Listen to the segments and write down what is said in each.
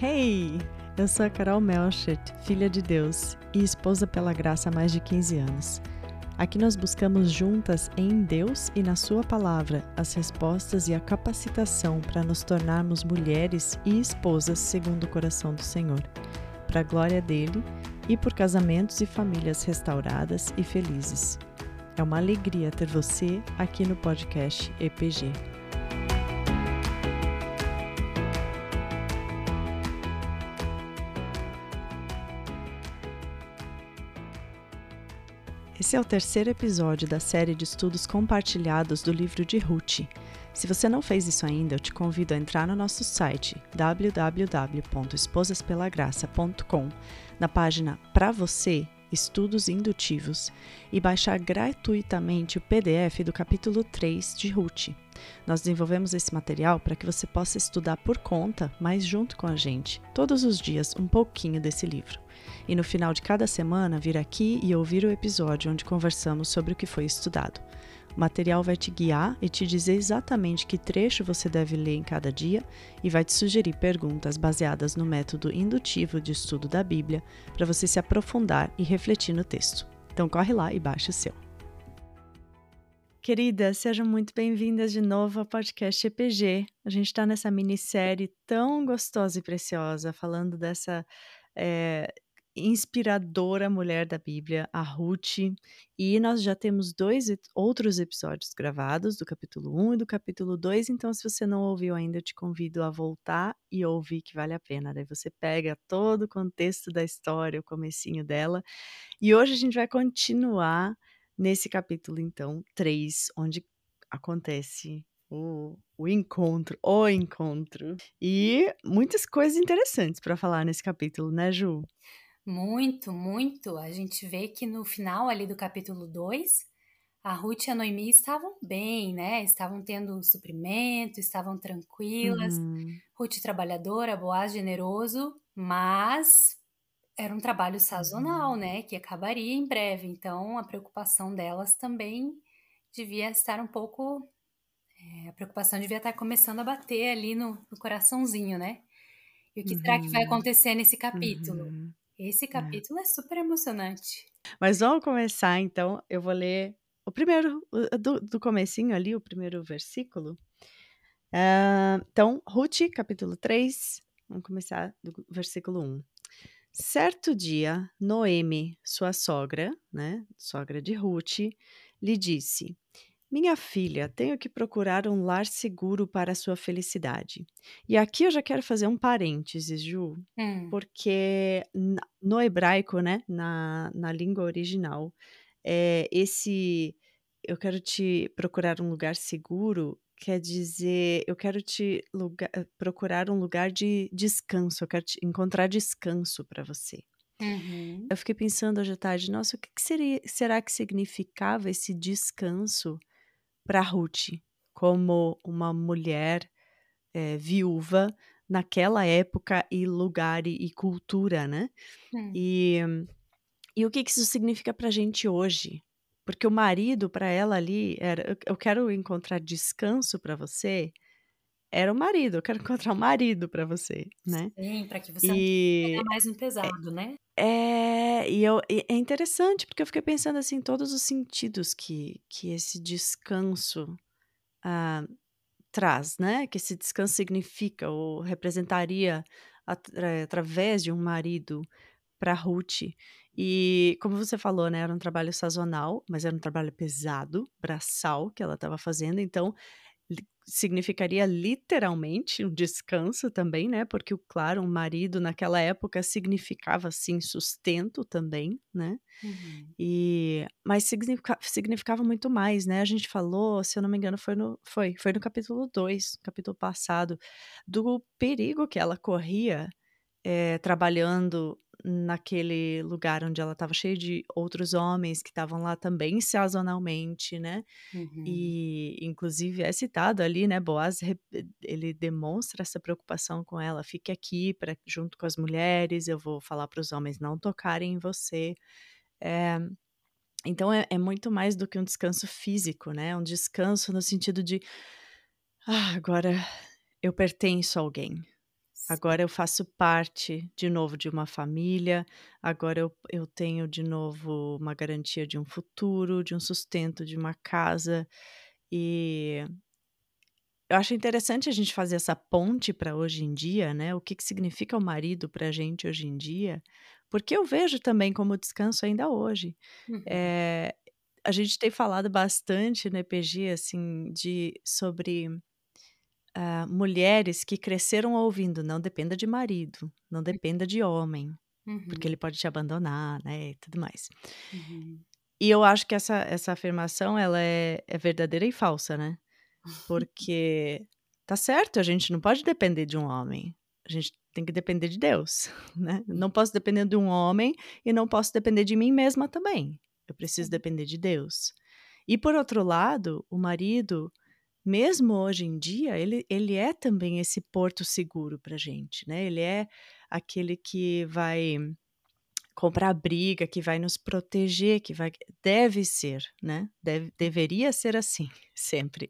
Hey! Eu sou a Carol Melchert, filha de Deus e esposa pela graça há mais de 15 anos. Aqui nós buscamos juntas em Deus e na Sua Palavra as respostas e a capacitação para nos tornarmos mulheres e esposas segundo o coração do Senhor, para a glória dEle e por casamentos e famílias restauradas e felizes. É uma alegria ter você aqui no podcast EPG. Esse é o terceiro episódio da série de estudos compartilhados do livro de Ruth. Se você não fez isso ainda, eu te convido a entrar no nosso site www.esposaspelagraça.com, na página Pra Você, Estudos Indutivos, e baixar gratuitamente o PDF do capítulo 3 de Ruth. Nós desenvolvemos esse material para que você possa estudar por conta, mas junto com a gente, todos os dias um pouquinho desse livro. E no final de cada semana, vir aqui e ouvir o episódio onde conversamos sobre o que foi estudado. O material vai te guiar e te dizer exatamente que trecho você deve ler em cada dia e vai te sugerir perguntas baseadas no método indutivo de estudo da Bíblia para você se aprofundar e refletir no texto. Então corre lá e baixa o seu. Queridas, sejam muito bem-vindas de novo ao podcast EPG. A gente está nessa minissérie tão gostosa e preciosa, falando dessa inspiradora mulher da Bíblia, a Ruth, e nós já temos dois outros episódios gravados, do capítulo 1 e do capítulo 2, então se você não ouviu ainda, eu te convido a voltar e ouvir, que vale a pena. Daí você pega todo o contexto da história, o comecinho dela, e hoje a gente vai continuar nesse capítulo, então, 3, onde acontece o encontro, e muitas coisas interessantes para falar nesse capítulo, né, Ju? Muito, muito. A gente vê que no final ali do capítulo 2, a Ruth e a Noemi estavam bem, né? Estavam tendo suprimento, estavam tranquilas. Ruth trabalhadora, Boaz generoso, mas era um trabalho sazonal, né? Que acabaria em breve. Então, a preocupação delas também devia estar um pouco... a preocupação devia estar começando a bater ali no coraçãozinho, né? E o que será que vai acontecer nesse capítulo? Esse capítulo é super emocionante. Mas vamos começar, então. Eu vou ler o primeiro, do comecinho ali, o primeiro versículo. Então, Ruth, capítulo 3, vamos começar do versículo 1. Certo dia, Noemi, sua sogra, né, sogra de Ruth, lhe disse: minha filha, tenho que procurar um lar seguro para a sua felicidade. E aqui eu já quero fazer um parênteses, Ju, porque no hebraico, né, na língua original, eu quero te procurar um lugar seguro, quer dizer, eu quero te procurar um lugar de descanso, eu quero te encontrar descanso para você. Eu fiquei pensando hoje à tarde, nossa, o que será que significava esse descanso para Ruth, como uma mulher viúva naquela época e lugar e cultura, né? E o que isso significa para a gente hoje? Porque o marido, para ela ali, era: eu quero encontrar descanso para você. Era o marido, eu quero encontrar um marido para você, né? Sim, para que você não tenha mais um pesado, né? É interessante, porque eu fiquei pensando assim, em todos os sentidos que esse descanso traz, né? Que esse descanso significa ou representaria através de um marido para Ruth. E como você falou, né? Era um trabalho sazonal, mas era um trabalho pesado, braçal, que ela estava fazendo. Então, significaria literalmente um descanso também, né? Porque, claro, um marido naquela época significava, sim, sustento também, né? Mas significava muito mais, né? A gente falou, se eu não me engano, foi no capítulo 2, capítulo passado, do perigo que ela corria trabalhando naquele lugar onde ela estava cheia de outros homens que estavam lá também sazonalmente, né? E, inclusive, é citado ali, né? Boaz, ele demonstra essa preocupação com ela. Fique aqui junto com as mulheres, eu vou falar para os homens não tocarem em você. Então, é muito mais do que um descanso físico, né? Um descanso no sentido de agora eu pertenço a alguém. Agora eu faço parte de novo de uma família, agora eu tenho de novo uma garantia de um futuro, de um sustento, de uma casa. E eu acho interessante a gente fazer essa ponte para hoje em dia, né? O que significa o marido para a gente hoje em dia, porque eu vejo também como descanso ainda hoje. A gente tem falado bastante no EPG assim, sobre... mulheres que cresceram ouvindo, não dependa de marido, não dependa de homem, porque ele pode te abandonar, né, e tudo mais. E eu acho que essa afirmação, ela é verdadeira e falsa, né? Porque tá certo, a gente não pode depender de um homem, a gente tem que depender de Deus, né? Não posso depender de um homem e não posso depender de mim mesma também. Eu preciso depender de Deus. E por outro lado, o marido... Mesmo hoje em dia, ele é também esse porto seguro pra gente, né? Ele é aquele que vai comprar briga, que vai nos proteger, que vai... Deve ser, né? Deveria ser assim, sempre.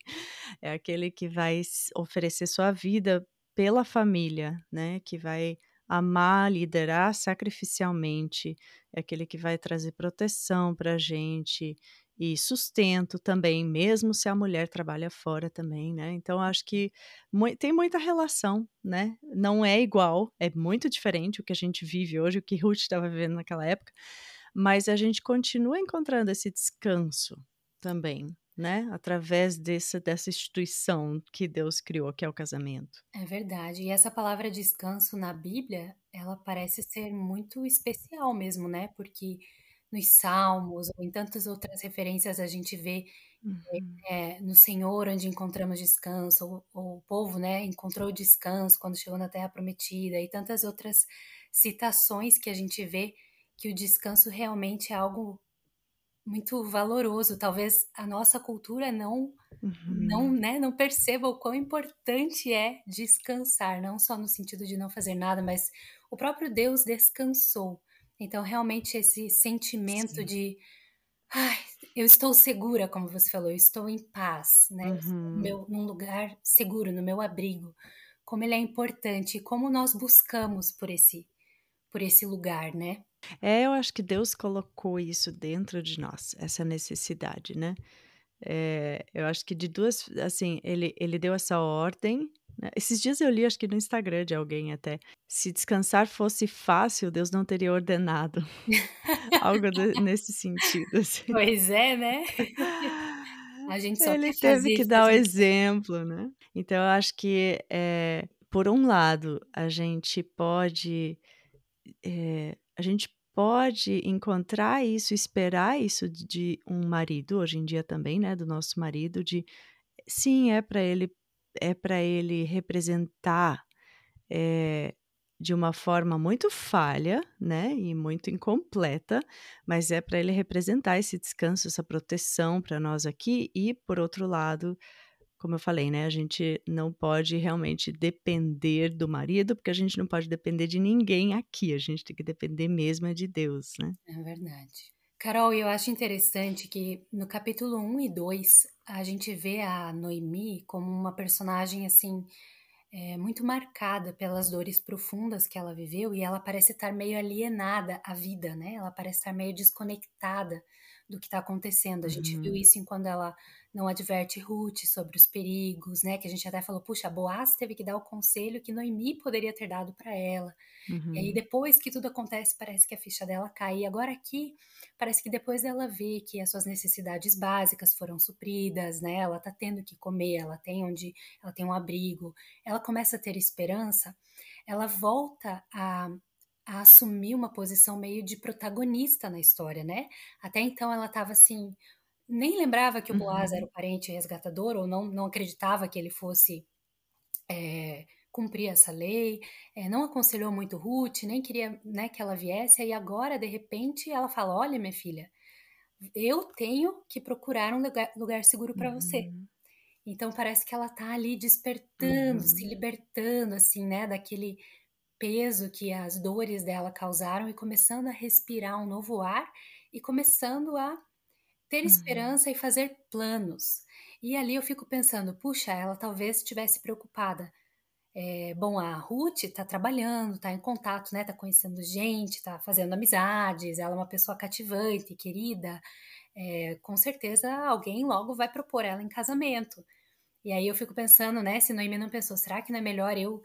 É aquele que vai oferecer sua vida pela família, né? Que vai amar, liderar sacrificialmente. É aquele que vai trazer proteção pra gente... E sustento também, mesmo se a mulher trabalha fora também, né? Então, acho que tem muita relação, né? Não é igual, é muito diferente o que a gente vive hoje, o que Ruth estava vivendo naquela época, mas a gente continua encontrando esse descanso também, né? Através dessa instituição que Deus criou, que é o casamento. É verdade, e essa palavra descanso na Bíblia, ela parece ser muito especial mesmo, né? Porque... nos Salmos, ou em tantas outras referências a gente vê no Senhor onde encontramos descanso, ou o povo, né, encontrou descanso quando chegou na Terra Prometida, e tantas outras citações que a gente vê que o descanso realmente é algo muito valoroso. Talvez a nossa cultura não perceba o quão importante é descansar, não só no sentido de não fazer nada, mas o próprio Deus descansou. Então, realmente, esse sentimento de... Ai, eu estou segura, como você falou, eu estou em paz, né? Num lugar seguro, no meu abrigo. Como ele é importante, como nós buscamos por esse lugar, né? Eu acho que Deus colocou isso dentro de nós, essa necessidade, né? Eu acho que de duas... Assim, ele deu essa ordem... Esses dias eu li, acho que no Instagram de alguém até, se descansar fosse fácil, Deus não teria ordenado. Algo nesse sentido. Assim. Pois é, né? A gente só ele teve que dar o exemplo, né? Então, eu acho que, por um lado, a gente pode encontrar isso, esperar isso de um marido, hoje em dia também, né? Do nosso marido, de sim, é para ele representar de uma forma muito falha, né, e muito incompleta, mas é para ele representar esse descanso, essa proteção para nós aqui. E, por outro lado, como eu falei, né, a gente não pode realmente depender do marido, porque a gente não pode depender de ninguém aqui, a gente tem que depender mesmo de Deus, né? É verdade. Carol, eu acho interessante que no capítulo 1 e 2 a gente vê a Noemi como uma personagem assim, muito marcada pelas dores profundas que ela viveu, e ela parece estar meio alienada à vida, né? Ela parece estar meio desconectada do que está acontecendo. A gente viu isso enquanto ela não adverte Ruth sobre os perigos, né? Que a gente até falou, puxa, Boaz teve que dar o conselho que Noemi poderia ter dado para ela. E aí depois que tudo acontece, parece que a ficha dela cai. E agora aqui, parece que depois ela vê que as suas necessidades básicas foram supridas, né? Ela tá tendo que comer, ela tem um abrigo. Ela começa a ter esperança, ela volta a assumir uma posição meio de protagonista na história, né? Até então ela estava assim, nem lembrava que o Boaz era o parente resgatador, ou não acreditava que ele fosse cumprir essa lei, não aconselhou muito Ruth, nem queria, né, que ela viesse, e agora, de repente, ela fala, olha, minha filha, eu tenho que procurar um lugar seguro para você. Então parece que ela está ali despertando, se libertando, assim, né, daquele... peso que as dores dela causaram, e começando a respirar um novo ar, e começando a ter esperança e fazer planos. E ali eu fico pensando, puxa, ela talvez estivesse preocupada. Bom, a Ruth está trabalhando, está em contato, né? Está conhecendo gente, está fazendo amizades, ela é uma pessoa cativante, querida. Com certeza alguém logo vai propor ela em casamento. E aí eu fico pensando, né, se Noemi não pensou, será que não é melhor eu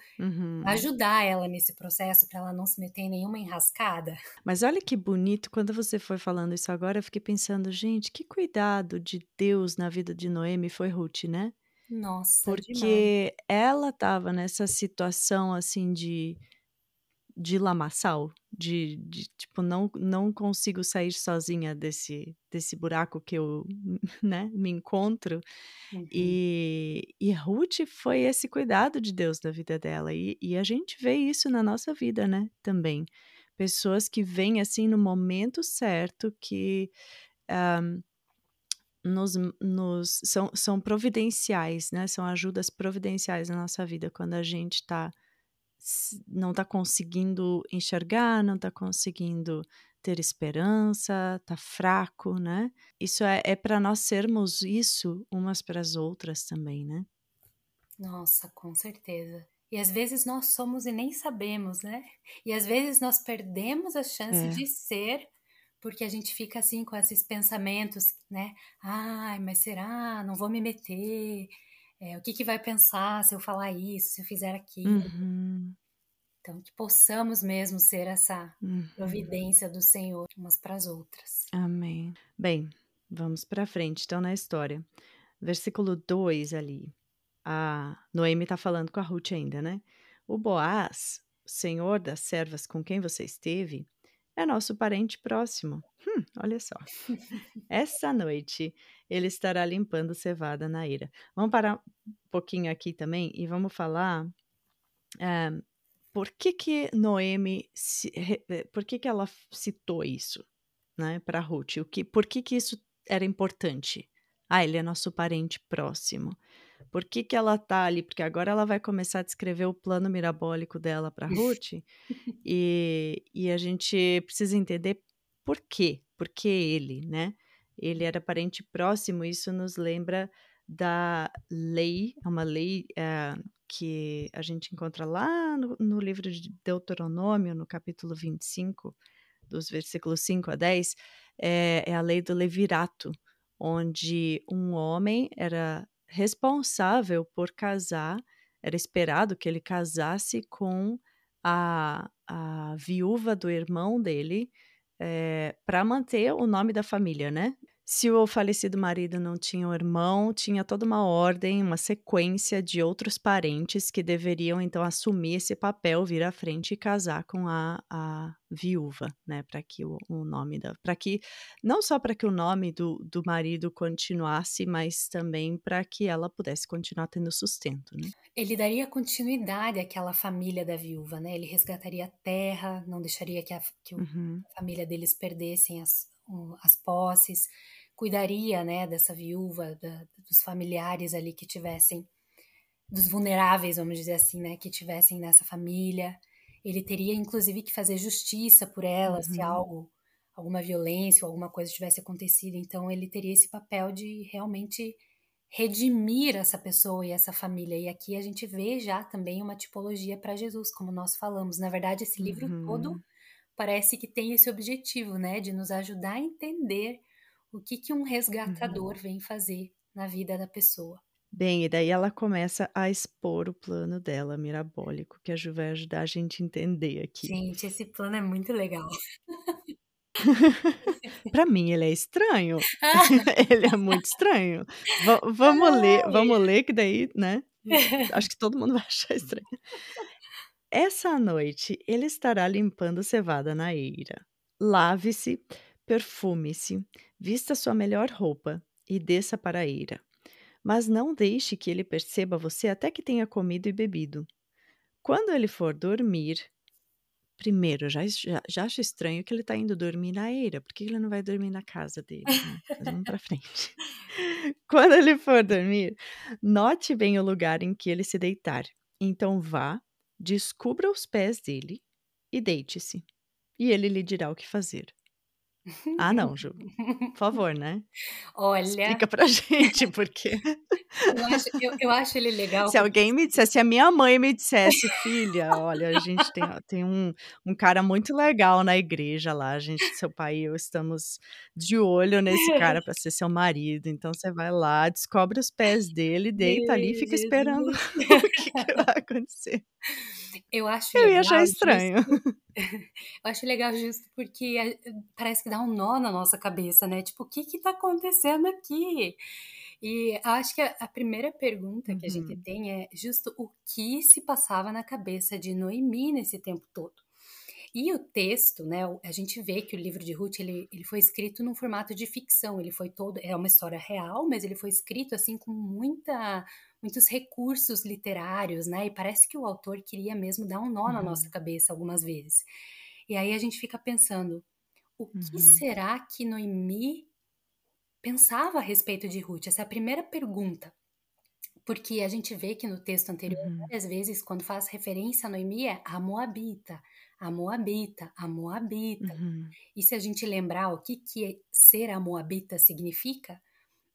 ajudar ela nesse processo para ela não se meter em nenhuma enrascada? Mas olha que bonito, quando você foi falando isso agora, eu fiquei pensando, gente, que cuidado de Deus na vida de Noemi foi Ruth, né? Nossa, porque demais. Ela estava nessa situação assim de lamaçal, de tipo, não consigo sair sozinha desse buraco que eu, né, me encontro. Uhum. E Ruth foi esse cuidado de Deus da vida dela. E a gente vê isso na nossa vida, né, também. Pessoas que vêm, assim, no momento certo, que são providenciais, né, são ajudas providenciais na nossa vida, quando a gente não está conseguindo enxergar, não está conseguindo ter esperança, está fraco, né? Isso é para nós sermos isso umas para as outras também, né? Nossa, com certeza. E às vezes nós somos e nem sabemos, né? E às vezes nós perdemos a chance de ser, porque a gente fica assim com esses pensamentos, né? Ai, mas será? Não vou me meter... o que vai pensar se eu falar isso, se eu fizer aquilo? Uhum. Então, que possamos mesmo ser essa providência do Senhor umas para as outras. Amém. Bem, vamos para frente, então, na história. Versículo 2 ali. A Noemi está falando com a Ruth ainda, né? O Boaz, senhor das servas com quem você esteve, é nosso parente próximo. Olha só. Essa noite ele estará limpando cevada na eira. Vamos parar um pouquinho aqui também e vamos falar por que Noemi, por que ela citou isso, né, para Ruth? Por que isso era importante? Ah, ele é nosso parente próximo. Por que ela tá ali? Porque agora ela vai começar a descrever o plano mirabólico dela para Ruth e a gente precisa entender por quê? Porque ele, né? Ele era parente próximo, isso nos lembra da lei, é uma lei que a gente encontra lá no livro de Deuteronômio, no capítulo 25, dos versículos 5 a 10, é a lei do Levirato, onde um homem era responsável por casar, era esperado que ele casasse com a viúva do irmão dele, para manter o nome da família, né? Se o falecido marido não tinha um irmão, tinha toda uma ordem, uma sequência de outros parentes que deveriam, então, assumir esse papel, vir à frente e casar com a viúva, né? Para que o nome da... Para que... Não só para que o nome do marido continuasse, mas também para que ela pudesse continuar tendo sustento, né? Ele daria continuidade àquela família da viúva, né? Ele resgataria a terra, não deixaria que a família deles perdessem as posses, cuidaria, né, dessa viúva, dos familiares ali que tivessem, dos vulneráveis, vamos dizer assim, né, que tivessem nessa família. Ele teria, inclusive, que fazer justiça por ela, se alguma violência ou alguma coisa tivesse acontecido. Então, ele teria esse papel de realmente redimir essa pessoa e essa família. E aqui a gente vê já também uma tipologia para Jesus, como nós falamos. Na verdade, esse livro todo parece que tem esse objetivo, né, de nos ajudar a entender o que um resgatador vem fazer na vida da pessoa. Bem, e daí ela começa a expor o plano dela, mirabólico, que a Ju vai ajudar a gente a entender aqui. Gente, esse plano é muito legal. Para mim, ele é estranho. Ele é muito estranho. Vamos ler, que daí, né, acho que todo mundo vai achar estranho. Essa noite ele estará limpando cevada na eira. Lave-se, perfume-se, vista sua melhor roupa e desça para a eira. Mas não deixe que ele perceba você até que tenha comido e bebido. Quando ele for dormir... Primeiro, já acho estranho que ele está indo dormir na eira. Por que ele não vai dormir na casa dele? Né? Vamos para frente. Quando ele for dormir, note bem o lugar em que ele se deitar. Então vá, descubra os pés dele e deite-se. E ele lhe dirá o que fazer. Ah, não, Ju. Por favor, né? Olha... Explica pra gente, porque... Eu acho ele legal. Se alguém me dissesse, se a minha mãe me dissesse, filha, olha, a gente tem um cara muito legal na igreja lá, a gente, seu pai e eu estamos de olho nesse cara para ser seu marido, então você vai lá, descobre os pés dele, deita ali e fica esperando o que vai acontecer. Eu ia achar estranho. Eu acho legal justo porque parece que dá um nó na nossa cabeça, né? Tipo, o que tá acontecendo aqui? E acho que a primeira pergunta que a gente tem é justo o que se passava na cabeça de Noemi nesse tempo todo. E o texto, né, a gente vê que o livro de Ruth, ele foi escrito num formato de ficção, é uma história real, mas ele foi escrito assim com muitos recursos literários, né, e parece que o autor queria mesmo dar um nó na nossa cabeça algumas vezes. E aí a gente fica pensando, o que será que Noemi pensava a respeito de Ruth? Essa é a primeira pergunta, porque a gente vê que no texto anterior, várias vezes, quando faz referência a Noemi, é a Moabita, a Moabita, a Moabita. E se a gente lembrar o que ser a Moabita significa,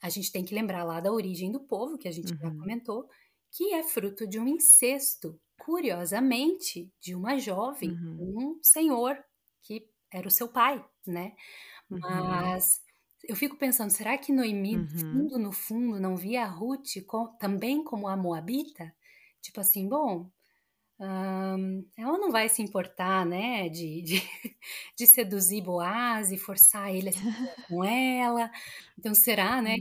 a gente tem que lembrar lá da origem do povo, que a gente já comentou, que é fruto de um incesto, curiosamente, de uma jovem, um senhor, que era o seu pai, né? Mas eu fico pensando, será que Noemi, no fundo, não via a Ruth também como a Moabita? Tipo assim, bom, ela não vai se importar, né, de seduzir Boaz e forçar ele a se casar com ela. Então, será, né,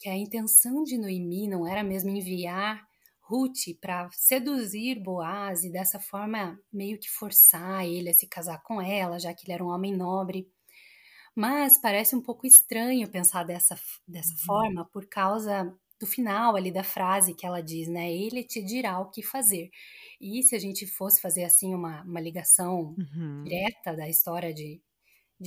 que a intenção de Noemi não era mesmo enviar Ruth para seduzir Boaz e dessa forma meio que forçar ele a se casar com ela, já que ele era um homem nobre? Mas parece um pouco estranho pensar dessa forma por causa do final ali da frase que ela diz, né? Ele te dirá o que fazer. E se a gente fosse fazer assim uma ligação direta da história de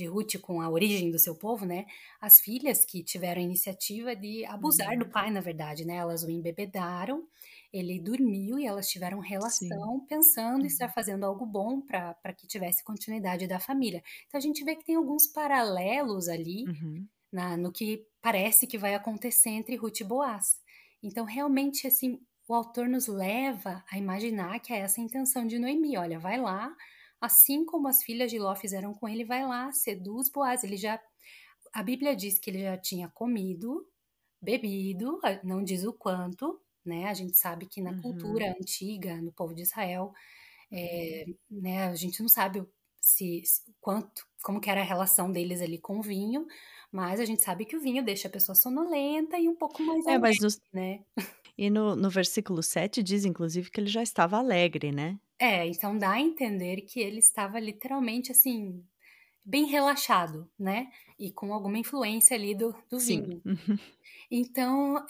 Ruth com a origem do seu povo, né? As filhas que tiveram a iniciativa de abusar do pai, na verdade, né? Elas o embebedaram, ele dormiu e elas tiveram relação pensando em estar fazendo algo bom para que tivesse continuidade da família. Então a gente vê que tem alguns paralelos ali no que parece que vai acontecer entre Ruth e Boaz. Então realmente assim, o autor nos leva a imaginar que é essa a intenção de Noemi. Olha, vai lá, assim como as filhas de Ló fizeram com ele, vai lá, seduz Boaz. A Bíblia diz que ele já tinha comido, bebido, não diz o quanto, né? A gente sabe que na cultura antiga, no povo de Israel, né, a gente não sabe como que era a relação deles ali com o vinho, mas a gente sabe que o vinho deixa a pessoa sonolenta e um pouco mais alegre, né? E no versículo 7 diz, inclusive, que ele já estava alegre, né? Então dá a entender que ele estava literalmente, assim, bem relaxado, né? E com alguma influência ali do vinho. Então,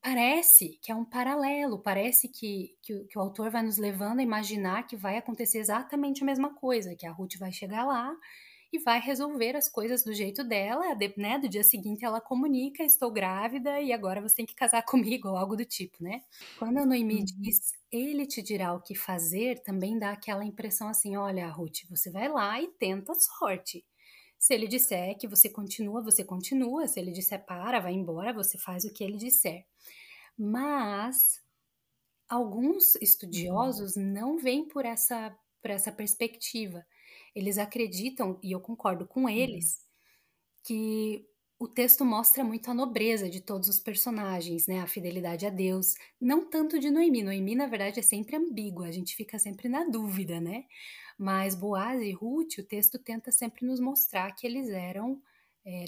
parece que é um paralelo, parece que o autor vai nos levando a imaginar que vai acontecer exatamente a mesma coisa, que a Ruth vai chegar lá e vai resolver as coisas do jeito dela, né? Do dia seguinte ela comunica, estou grávida e agora você tem que casar comigo, ou algo do tipo, né? Quando a Noemi diz, ele te dirá o que fazer, também dá aquela impressão assim, olha, Ruth, você vai lá e tenta a sorte. Se ele disser que você continua, se ele disser para, vai embora, você faz o que ele disser. Mas alguns estudiosos não veem por essa perspectiva. Eles acreditam, e eu concordo com eles, que o texto mostra muito a nobreza de todos os personagens, né? A fidelidade a Deus, não tanto de Noemi. Noemi, na verdade, é sempre ambígua, a gente fica sempre na dúvida, né? Mas Boaz e Ruth, o texto tenta sempre nos mostrar que eles eram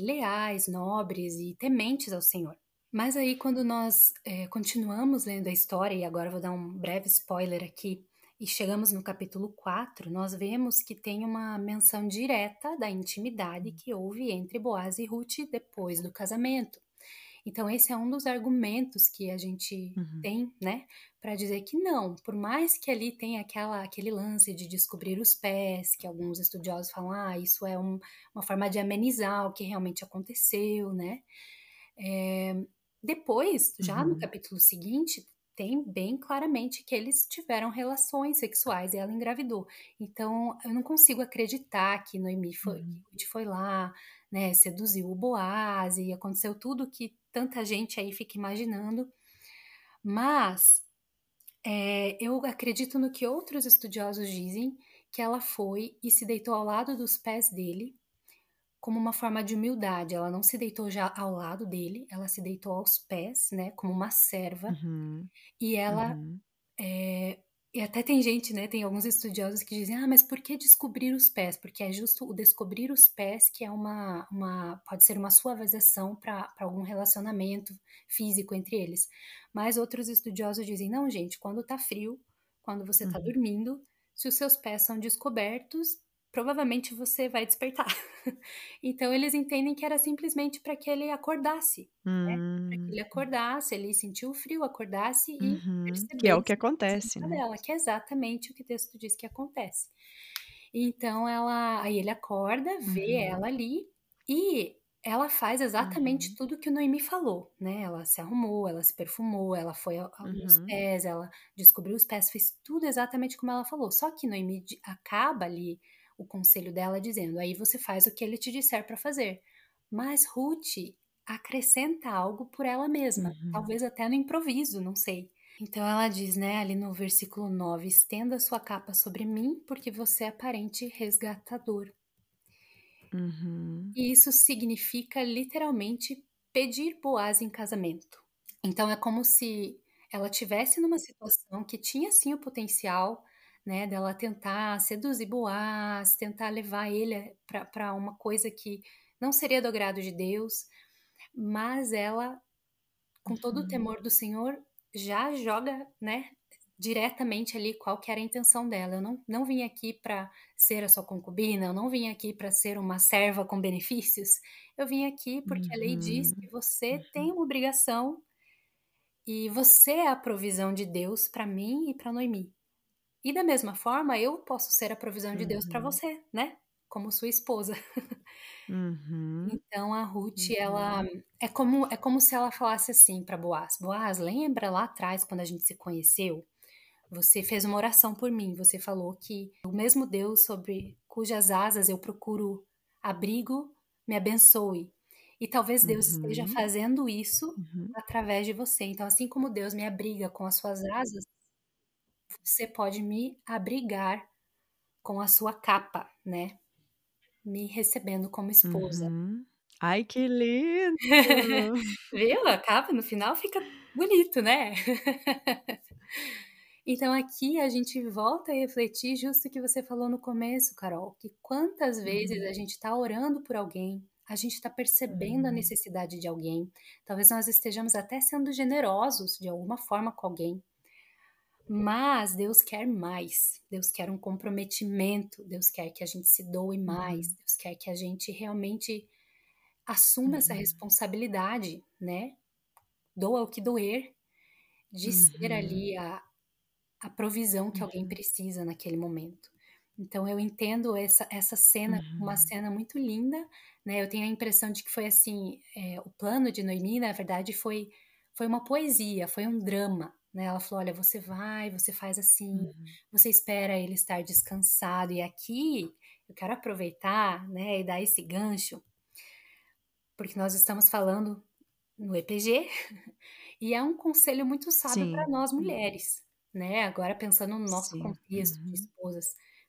leais, nobres e tementes ao Senhor. Mas aí, quando nós continuamos lendo a história, e agora vou dar um breve spoiler aqui, e chegamos no capítulo 4, nós vemos que tem uma menção direta da intimidade que houve entre Boaz e Ruth depois do casamento. Então, esse é um dos argumentos que a gente tem, né, para dizer que não, por mais que ali tenha aquele lance de descobrir os pés, que alguns estudiosos falam, isso é uma forma de amenizar o que realmente aconteceu, né? Depois, já no capítulo seguinte, tem bem claramente que eles tiveram relações sexuais e ela engravidou. Então, eu não consigo acreditar que Noemi foi lá, né, seduziu o Boaz e aconteceu tudo que tanta gente aí fica imaginando. Mas eu acredito no que outros estudiosos dizem, que ela foi e se deitou ao lado dos pés dele como uma forma de humildade. Ela não se deitou já ao lado dele, ela se deitou aos pés, né, como uma serva. E ela... e até tem gente, né, tem alguns estudiosos que dizem, mas por que descobrir os pés? Porque é justo o descobrir os pés que é pode ser uma suavização para algum relacionamento físico entre eles. Mas outros estudiosos dizem, não, gente, quando tá frio, quando você tá dormindo, se os seus pés são descobertos, provavelmente você vai despertar. Então, eles entendem que era simplesmente para que ele acordasse, né? Para que ele acordasse, ele sentiu o frio, acordasse e percebeu. Que é o que acontece, né? Dela, que é exatamente o que o texto diz que acontece. Então, aí ele acorda, vê ela ali e ela faz exatamente tudo que o Noemi falou, né? Ela se arrumou, ela se perfumou, ela foi aos pés, ela descobriu os pés, fez tudo exatamente como ela falou. Só que Noemi acaba ali o conselho dela dizendo, aí você faz o que ele te disser para fazer. Mas Ruth acrescenta algo por ela mesma, talvez até no improviso, não sei. Então ela diz, né, ali no versículo 9, estenda sua capa sobre mim, porque você é parente resgatador. E isso significa literalmente pedir Boaz em casamento. Então é como se ela estivesse numa situação que tinha sim o potencial, né, dela tentar seduzir Boaz, tentar levar ele para uma coisa que não seria do agrado de Deus, mas ela, com todo o temor do Senhor, já joga, né, diretamente ali qual que era a intenção dela. Eu não vim aqui para ser a sua concubina, eu não vim aqui para ser uma serva com benefícios, eu vim aqui porque a lei diz que você tem uma obrigação e você é a provisão de Deus para mim e para Noemi. E da mesma forma, eu posso ser a provisão de Deus para você, né? Como sua esposa. Então, a Ruth, ela... É como se ela falasse assim para Boaz. Boaz, lembra lá atrás, quando a gente se conheceu? Você fez uma oração por mim. Você falou que o mesmo Deus sobre cujas asas eu procuro abrigo, me abençoe. E talvez Deus esteja fazendo isso através de você. Então, assim como Deus me abriga com as suas asas, você pode me abrigar com a sua capa, né? Me recebendo como esposa. Ai, que lindo! Viu? A capa no final fica bonito, né? Então aqui a gente volta a refletir justo o que você falou no começo, Carol, que quantas vezes a gente está orando por alguém, a gente está percebendo a necessidade de alguém, talvez nós estejamos até sendo generosos de alguma forma com alguém, mas Deus quer mais, Deus quer um comprometimento, Deus quer que a gente se doe mais, Deus quer que a gente realmente assuma essa responsabilidade, né? Doa o que doer, de ser ali a provisão que alguém precisa naquele momento. Então eu entendo essa cena, uma cena muito linda, né? Eu tenho a impressão de que foi assim, o plano de Noemi, na verdade, foi uma poesia, foi um drama. Ela falou, olha, você vai, você faz assim, você espera ele estar descansado. E aqui, eu quero aproveitar, né, e dar esse gancho, porque nós estamos falando no EPG, e é um conselho muito sábio para nós mulheres, né? Agora pensando no nosso contexto de esposas.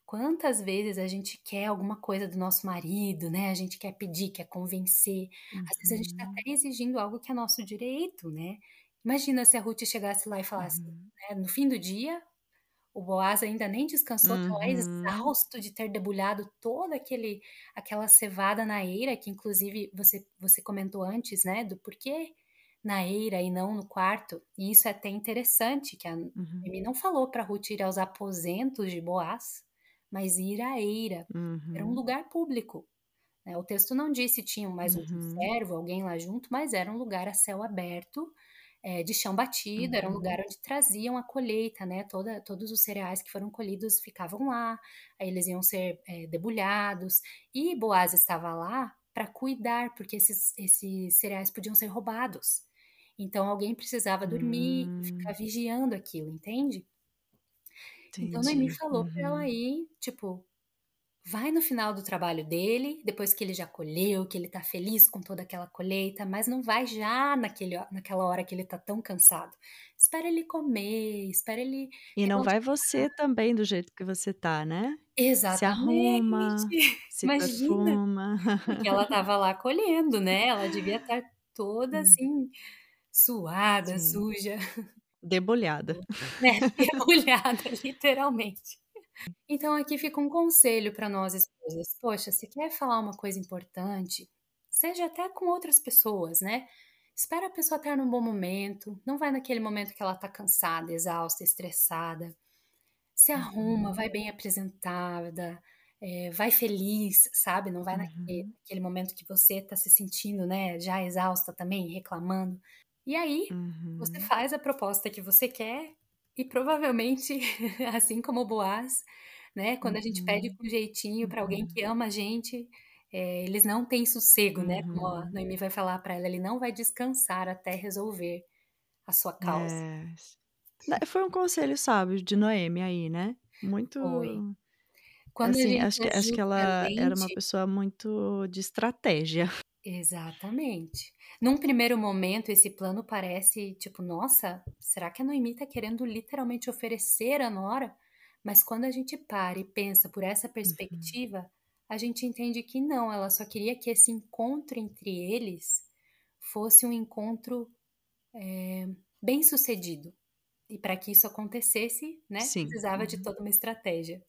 Quantas vezes a gente quer alguma coisa do nosso marido, né? A gente quer pedir, quer convencer. Às vezes a gente está até exigindo algo que é nosso direito, né? Imagina se a Ruth chegasse lá e falasse, né, no fim do dia, o Boaz ainda nem descansou, tá exausto de ter debulhado toda aquela cevada na eira, que inclusive você comentou antes, né, do porquê na eira e não no quarto. E isso é até interessante, que a Noemi não falou para Ruth ir aos aposentos de Boaz, mas ir à eira. Era um lugar público. O texto não diz se tinha mais um servo, alguém lá junto, mas era um lugar a céu aberto, de chão batido, era um lugar onde traziam a colheita, né, todos os cereais que foram colhidos ficavam lá, aí eles iam ser debulhados, e Boaz estava lá para cuidar, porque esses cereais podiam ser roubados, Então, alguém precisava dormir e ficar vigiando aquilo, entende? Entendi. Então, Noemi falou pra ela ir, tipo, vai no final do trabalho dele, depois que ele já colheu, que ele tá feliz com toda aquela colheita, mas não vai já naquela hora que ele tá tão cansado. Espera ele comer, espera ele... E não vai você também do jeito que você tá, né? Exatamente. Se arruma, se perfuma. Porque ela tava lá colhendo, né? Ela devia estar toda assim, suada, suja. Debulhada. Debulhada, literalmente. Então, aqui fica um conselho para nós esposas. Poxa, se quer falar uma coisa importante, seja até com outras pessoas, né? Espera a pessoa estar num bom momento, não vai naquele momento que ela está cansada, exausta, estressada. Se arruma, vai bem apresentada, vai feliz, sabe? Não vai naquele momento que você está se sentindo, né, já exausta também, reclamando. E aí, você faz a proposta que você quer. E provavelmente, assim como o Boaz, né, quando a gente pede com jeitinho para alguém que ama a gente, eles não têm sossego, né? Como a Noemi vai falar para ela, ele não vai descansar até resolver a sua causa. É. Foi um conselho sábio de Noemi aí, né? Muito... Foi. Quando assim, acho que ela era uma pessoa muito de estratégia. Exatamente. Num primeiro momento, esse plano parece tipo, nossa, será que a Noemi está querendo literalmente oferecer a nora? Mas quando a gente para e pensa por essa perspectiva, a gente entende que não, ela só queria que esse encontro entre eles fosse um encontro bem sucedido. E para que isso acontecesse, né, precisava de toda uma estratégia.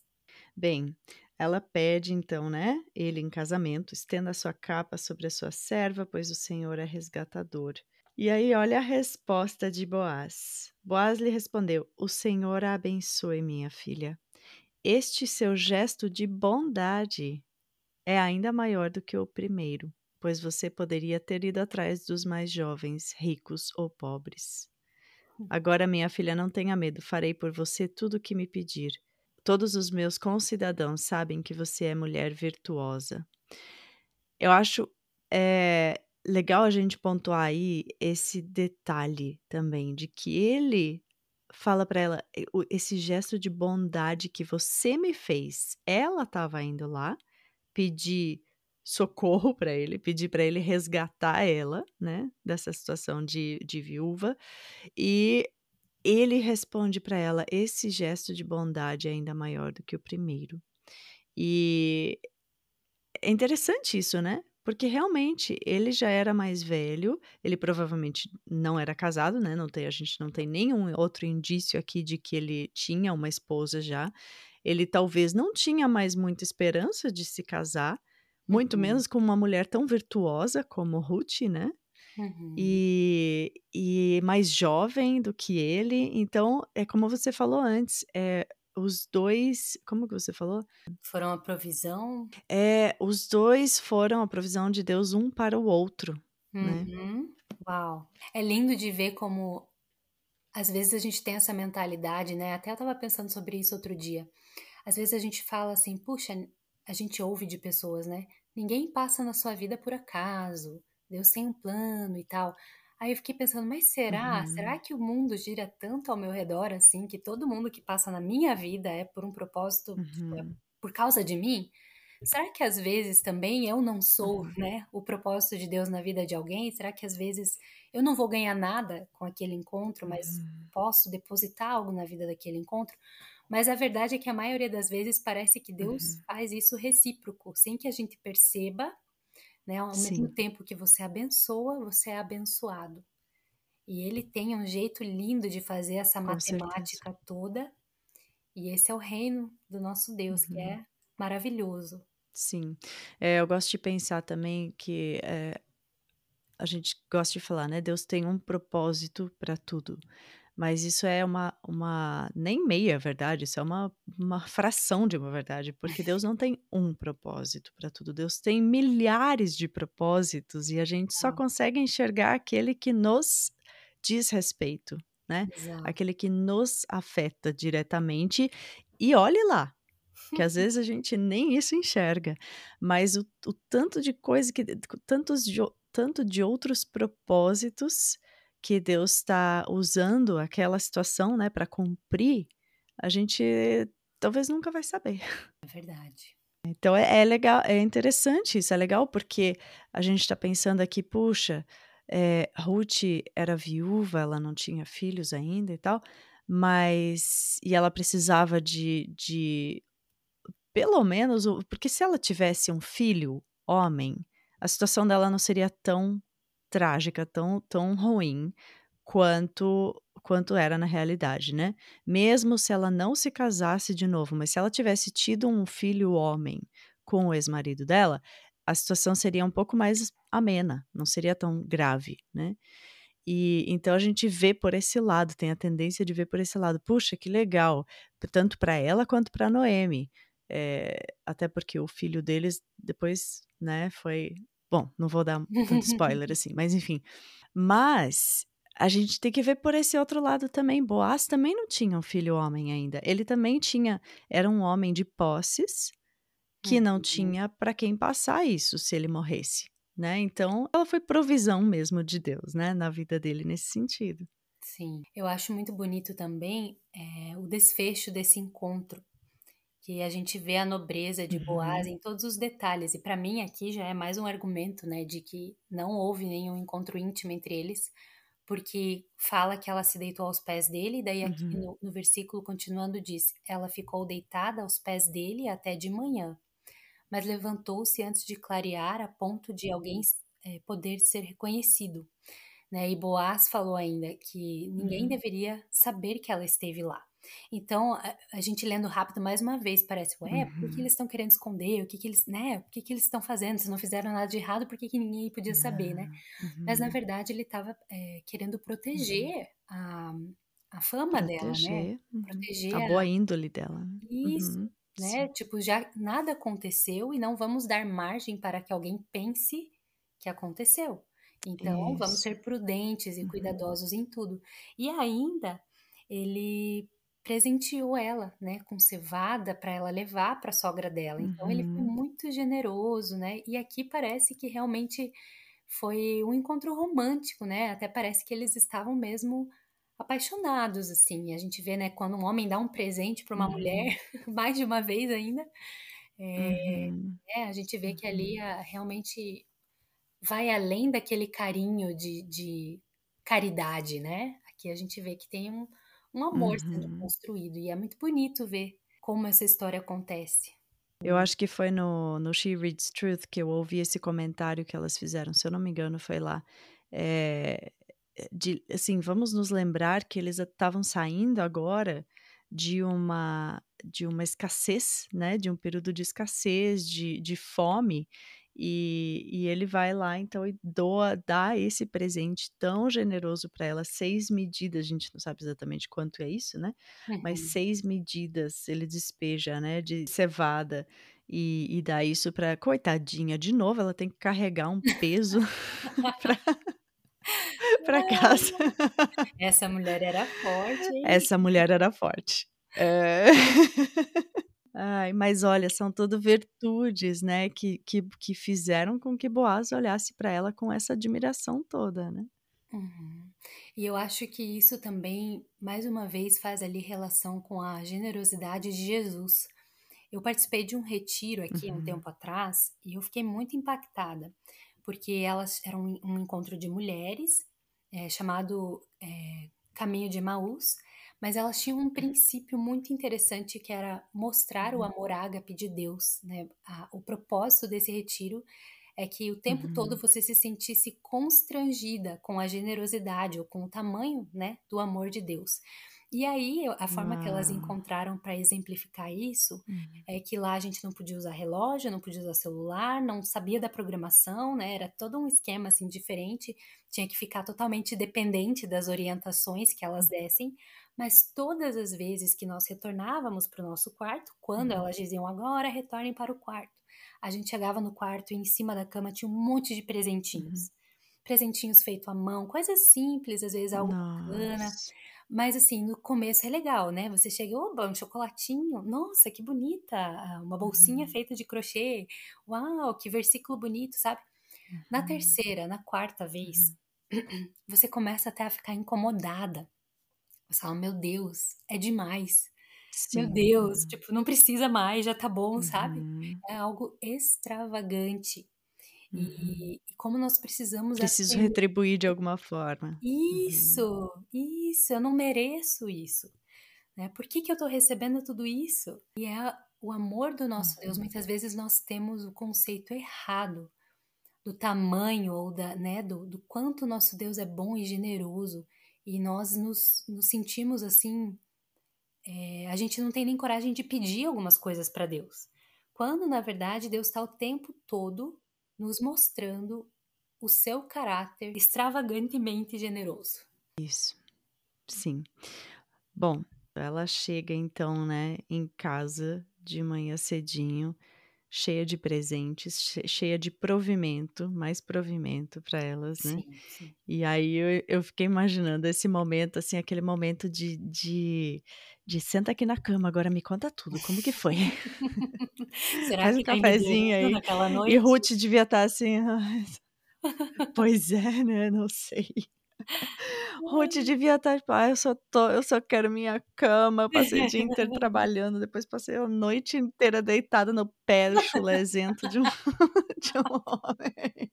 Bem... Ela pede, então, né, ele em casamento, estenda a sua capa sobre a sua serva, pois o Senhor é resgatador. E aí, olha a resposta de Boaz. Boaz lhe respondeu, o Senhor a abençoe, minha filha. Este seu gesto de bondade é ainda maior do que o primeiro, pois você poderia ter ido atrás dos mais jovens, ricos ou pobres. Agora, minha filha, não tenha medo, farei por você tudo o que me pedir. Todos os meus concidadãos sabem que você é mulher virtuosa. Eu acho legal a gente pontuar aí esse detalhe também, de que ele fala para ela, esse gesto de bondade que você me fez. Ela estava indo lá pedir socorro para ele, pedir para ele resgatar ela, né, dessa situação de viúva, e... Ele responde para ela, esse gesto de bondade é ainda maior do que o primeiro. E é interessante isso, né? Porque realmente ele já era mais velho, ele provavelmente não era casado, né? A gente não tem nenhum outro indício aqui de que ele tinha uma esposa já. Ele talvez não tinha mais muita esperança de se casar, muito menos com uma mulher tão virtuosa como Ruth, né? E mais jovem do que ele, então é como você falou antes, os dois, como que você falou? Foram a provisão? Os dois foram a provisão de Deus um para o outro, né? Uau, é lindo de ver como às vezes a gente tem essa mentalidade, né? Até eu estava pensando sobre isso outro dia, às vezes a gente fala assim, puxa, a gente ouve de pessoas, né? Ninguém passa na sua vida por acaso, Deus tem um plano e tal. Aí eu fiquei pensando, mas será? Será que o mundo gira tanto ao meu redor assim, que todo mundo que passa na minha vida é por um propósito, por causa de mim? Será que às vezes também eu não sou, né, o propósito de Deus na vida de alguém? Será que às vezes eu não vou ganhar nada com aquele encontro, mas posso depositar algo na vida daquele encontro? Mas a verdade é que a maioria das vezes parece que Deus faz isso recíproco, sem que a gente perceba. Né? Ao mesmo tempo que você abençoa, você é abençoado. E ele tem um jeito lindo de fazer essa matemática toda. E esse é o reino do nosso Deus, que é maravilhoso. Sim. Eu gosto de pensar também que a gente gosta de falar, né? Deus tem um propósito para tudo. Mas isso é nem meia verdade, isso é uma fração de uma verdade, porque Deus não tem um propósito para tudo, Deus tem milhares de propósitos e a gente só consegue enxergar aquele que nos diz respeito, né? Exato. Aquele que nos afeta diretamente e olhe lá, que às vezes a gente nem isso enxerga, mas o tanto de coisa, tanto de outros propósitos que Deus está usando aquela situação, né, para cumprir, a gente talvez nunca vai saber. É verdade. Então é legal, é interessante isso, é legal porque a gente está pensando aqui, puxa, Ruth era viúva, ela não tinha filhos ainda e tal, mas e ela precisava de pelo menos, porque se ela tivesse um filho homem, a situação dela não seria tão trágica, tão ruim quanto era na realidade, né? Mesmo se ela não se casasse de novo, mas se ela tivesse tido um filho homem com o ex-marido dela, a situação seria um pouco mais amena, não seria tão grave, né? E então a gente vê por esse lado, tem a tendência de ver por esse lado, puxa, que legal, tanto para ela quanto para Noemi, até porque o filho deles depois, né, foi... Bom, não vou dar tanto spoiler assim, mas enfim. Mas a gente tem que ver por esse outro lado também. Boaz também não tinha um filho homem ainda. Ele também tinha... Era um homem de posses que não tinha para quem passar isso se ele morresse, né? Então, ela foi provisão mesmo de Deus, né? Na vida dele, nesse sentido. Sim. Eu acho muito bonito também o desfecho desse encontro. Que a gente vê a nobreza de Boaz em todos os detalhes. E para mim aqui já é mais um argumento, né, de que não houve nenhum encontro íntimo entre eles, porque fala que ela se deitou aos pés dele, e daí aqui no versículo continuando diz, ela ficou deitada aos pés dele até de manhã, mas levantou-se antes de clarear a ponto de alguém poder ser reconhecido. Né? E Boaz falou ainda que ninguém deveria saber que ela esteve lá. Então, a gente lendo rápido mais uma vez, parece, por que eles estão querendo esconder? O que eles estão fazendo? Se não fizeram nada de errado, por que ninguém podia saber, né? Mas, na verdade, ele estava querendo proteger a fama dela, né? Proteger a boa índole dela. Isso, né? Sim. Tipo, já nada aconteceu e não vamos dar margem para que alguém pense que aconteceu. Então, isso. Vamos ser prudentes e cuidadosos em tudo. E ainda, ele... presenteou ela, né, com cevada para ela levar para a sogra dela. Então, ele foi muito generoso, né? E aqui parece que realmente foi um encontro romântico, né? Até parece que eles estavam mesmo apaixonados, assim. A gente vê, né, quando um homem dá um presente para uma mulher, mais de uma vez ainda, a gente vê que ali realmente vai além daquele carinho de caridade, né? Aqui a gente vê que tem um amor sendo construído, e é muito bonito ver como essa história acontece. Eu acho que foi no She Reads Truth que eu ouvi esse comentário que elas fizeram, se eu não me engano foi lá, assim, vamos nos lembrar que eles estavam saindo agora de uma escassez, né, de um período de escassez, de fome, e ele vai lá, então, e dá esse presente tão generoso para ela, 6 medidas, a gente não sabe exatamente quanto é isso, né? Mas 6 medidas ele despeja, né, de cevada, e dá isso para coitadinha, de novo, ela tem que carregar um peso para casa. Essa mulher era forte, hein? Essa mulher era forte. Ai, mas olha, são tudo virtudes, né, que fizeram com que Boaz olhasse para ela com essa admiração toda, né? E eu acho que isso também, mais uma vez, faz ali relação com a generosidade de Jesus. Eu participei de um retiro aqui um tempo atrás e eu fiquei muito impactada, porque elas eram um encontro de mulheres chamado Caminho de Emaús. Mas elas tinham um princípio muito interessante que era mostrar o amor ágape de Deus, né? O propósito desse retiro é que o tempo todo você se sentisse constrangida com a generosidade ou com o tamanho, né, do amor de Deus. E aí, a forma que elas encontraram para exemplificar isso é que lá a gente não podia usar relógio, não podia usar celular, não sabia da programação, né? Era todo um esquema assim diferente, tinha que ficar totalmente dependente das orientações que elas dessem, mas todas as vezes que nós retornávamos para o nosso quarto, quando elas diziam agora retornem para o quarto, a gente chegava no quarto e em cima da cama tinha um monte de presentinhos. Presentinhos feitos à mão, coisas simples, às vezes algo bacana. Mas, assim, no começo é legal, né? Você chega, oba, um chocolatinho. Nossa, que bonita! Uma bolsinha feita de crochê. Uau, que versículo bonito, sabe? Na terceira, na quarta vez, você começa até a ficar incomodada. Você fala, meu Deus, é demais. Sim. Meu Deus, tipo, não precisa mais, já tá bom, sabe? É algo extravagante. E como nós precisamos... Preciso retribuir de alguma forma. Isso, eu não mereço isso. Né? Por que que eu tô recebendo tudo isso? E é o amor do nosso Deus. Muitas vezes nós temos o conceito errado do tamanho, ou da, né, do quanto nosso Deus é bom e generoso. E nós nos sentimos assim... a gente não tem nem coragem de pedir algumas coisas para Deus. Quando, na verdade, Deus está o tempo todo nos mostrando o seu caráter extravagantemente generoso. Isso, sim. Bom, ela chega então, né, em casa de manhã cedinho, cheia de presentes, cheia de provimento, mais provimento para elas, né? Sim, sim. E aí eu fiquei imaginando esse momento, assim, aquele momento de senta aqui na cama, agora me conta tudo, como que foi? Será faz que um cafezinho aí. Naquela noite? E Ruth devia estar assim, pois é, né, não sei. Ruth devia estar, eu só quero minha cama, eu passei o dia inteiro trabalhando, depois passei a noite inteira deitada no pé do chulezento de um homem.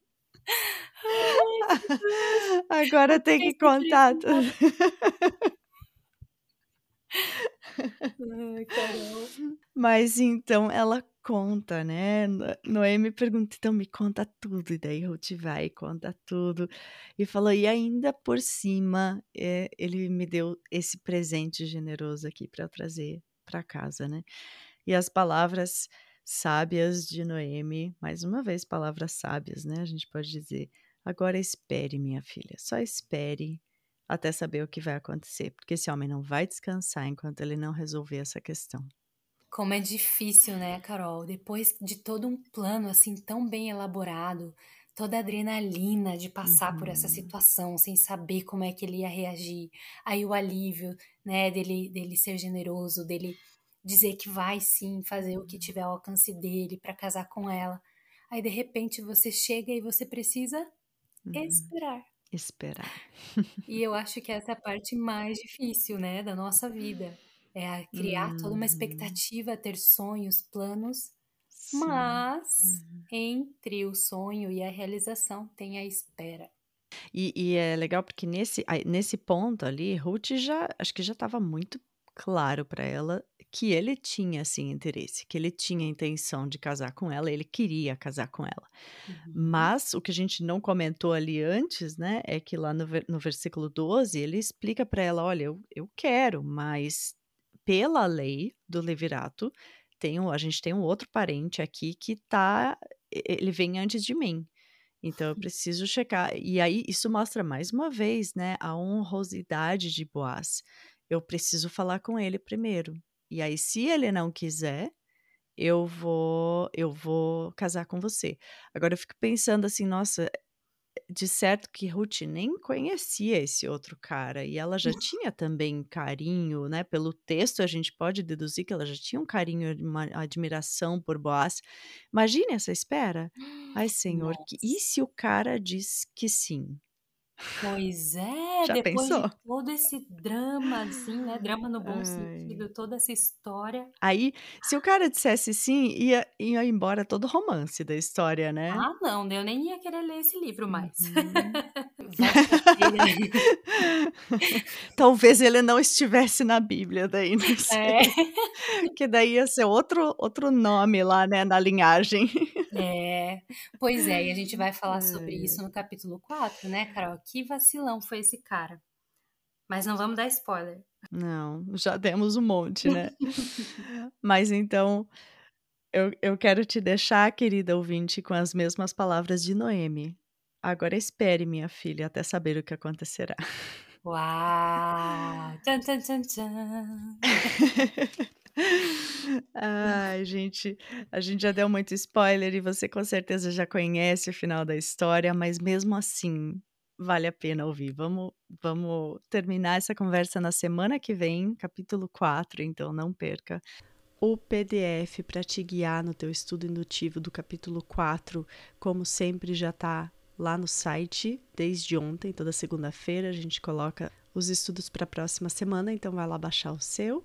Agora tem que contar tudo. Ai, Carol. Mas então ela conta, né? Noemi pergunta, então me conta tudo. E daí Ruth vai e conta tudo. E falou, e ainda por cima, ele me deu esse presente generoso aqui para trazer para casa, né? E as palavras sábias de Noemi, mais uma vez, palavras sábias, né? A gente pode dizer, agora espere, minha filha, só espere até saber o que vai acontecer, porque esse homem não vai descansar enquanto ele não resolver essa questão. Como é difícil, né, Carol? Depois de todo um plano, assim, tão bem elaborado, toda a adrenalina de passar por essa situação, sem saber como é que ele ia reagir, aí o alívio, né, dele ser generoso, dele dizer que vai, sim, fazer o que tiver ao alcance dele para casar com ela. Aí, de repente, você chega e você precisa esperar. Esperar. E eu acho que essa é a parte mais difícil, né, da nossa vida. É criar toda uma expectativa, ter sonhos, planos, sim, mas entre o sonho e a realização tem a espera. E é legal porque nesse ponto ali, Ruth acho que já estava muito claro para ela que ele tinha, assim, interesse, que ele tinha intenção de casar com ela, ele queria casar com ela. Mas o que a gente não comentou ali antes, né, é que lá no versículo 12, ele explica para ela, olha, eu quero, mas pela lei do Levirato, a gente tem um outro parente aqui que ele vem antes de mim. Então, eu preciso checar. E aí, isso mostra mais uma vez, né, a honrosidade de Boaz. Eu preciso falar com ele primeiro. E aí, se ele não quiser, eu vou casar com você. Agora, eu fico pensando assim, nossa, de certo que Ruth nem conhecia esse outro cara. E ela já tinha também carinho, né? Pelo texto, a gente pode deduzir que ela já tinha um carinho, uma admiração por Boaz. Imagine essa espera. Ai, Senhor, e se o cara diz que sim? Pois é, já depois pensou? De todo esse drama, assim, né? Drama no bom sentido, toda essa história. Aí, se o cara dissesse sim, ia embora todo o romance da história, né? Ah, não, eu nem ia querer ler esse livro mais. Talvez ele não estivesse na Bíblia daí, não sei. Que daí ia ser outro nome lá, né, na linhagem. Pois é, e a gente vai falar sobre isso no capítulo 4, né, Carol? Que vacilão foi esse cara. Mas não vamos dar spoiler. Não, já demos um monte, né? Mas então, eu quero te deixar, querida ouvinte, com as mesmas palavras de Noemi. Agora espere, minha filha, até saber o que acontecerá. Uau! Tchan, tchan, tchan, tchan. Ai, gente, a gente já deu muito spoiler e você com certeza já conhece o final da história, mas mesmo assim, vale a pena ouvir. Vamos terminar essa conversa na semana que vem, capítulo 4, então não perca o PDF para te guiar no teu estudo indutivo do capítulo 4, como sempre já está lá no site desde ontem, toda segunda-feira a gente coloca os estudos para a próxima semana, então vai lá baixar o seu.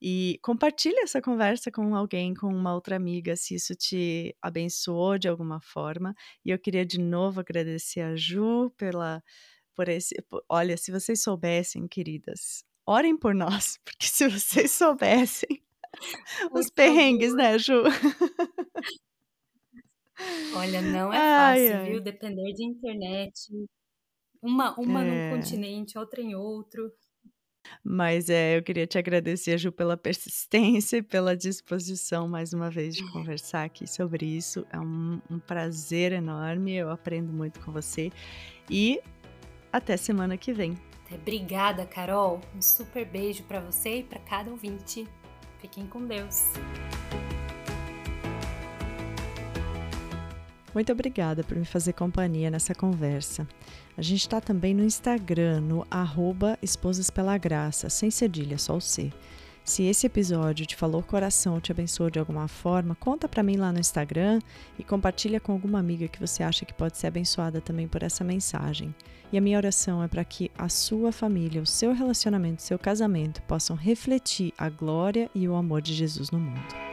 E compartilha essa conversa com alguém, com uma outra amiga, se isso te abençoou de alguma forma. E eu queria de novo agradecer a Ju por olha, se vocês soubessem, queridas, orem por nós, porque se vocês soubessem os perrengues, né, Ju? Olha, não é fácil, viu? Depender de internet, uma num continente, outra em outro. Mas eu queria te agradecer, Ju, pela persistência e pela disposição mais uma vez de conversar aqui sobre isso. É um prazer enorme, eu aprendo muito com você e até semana que vem. Obrigada, Carol. Um super beijo para você e para cada ouvinte. Fiquem com Deus. Muito obrigada por me fazer companhia nessa conversa. A gente está também no Instagram, no @esposaspelagraça, sem cedilha, só o C. Se esse episódio te falou coração, te abençoou de alguma forma, conta para mim lá no Instagram e compartilha com alguma amiga que você acha que pode ser abençoada também por essa mensagem. E a minha oração é para que a sua família, o seu relacionamento, o seu casamento possam refletir a glória e o amor de Jesus no mundo.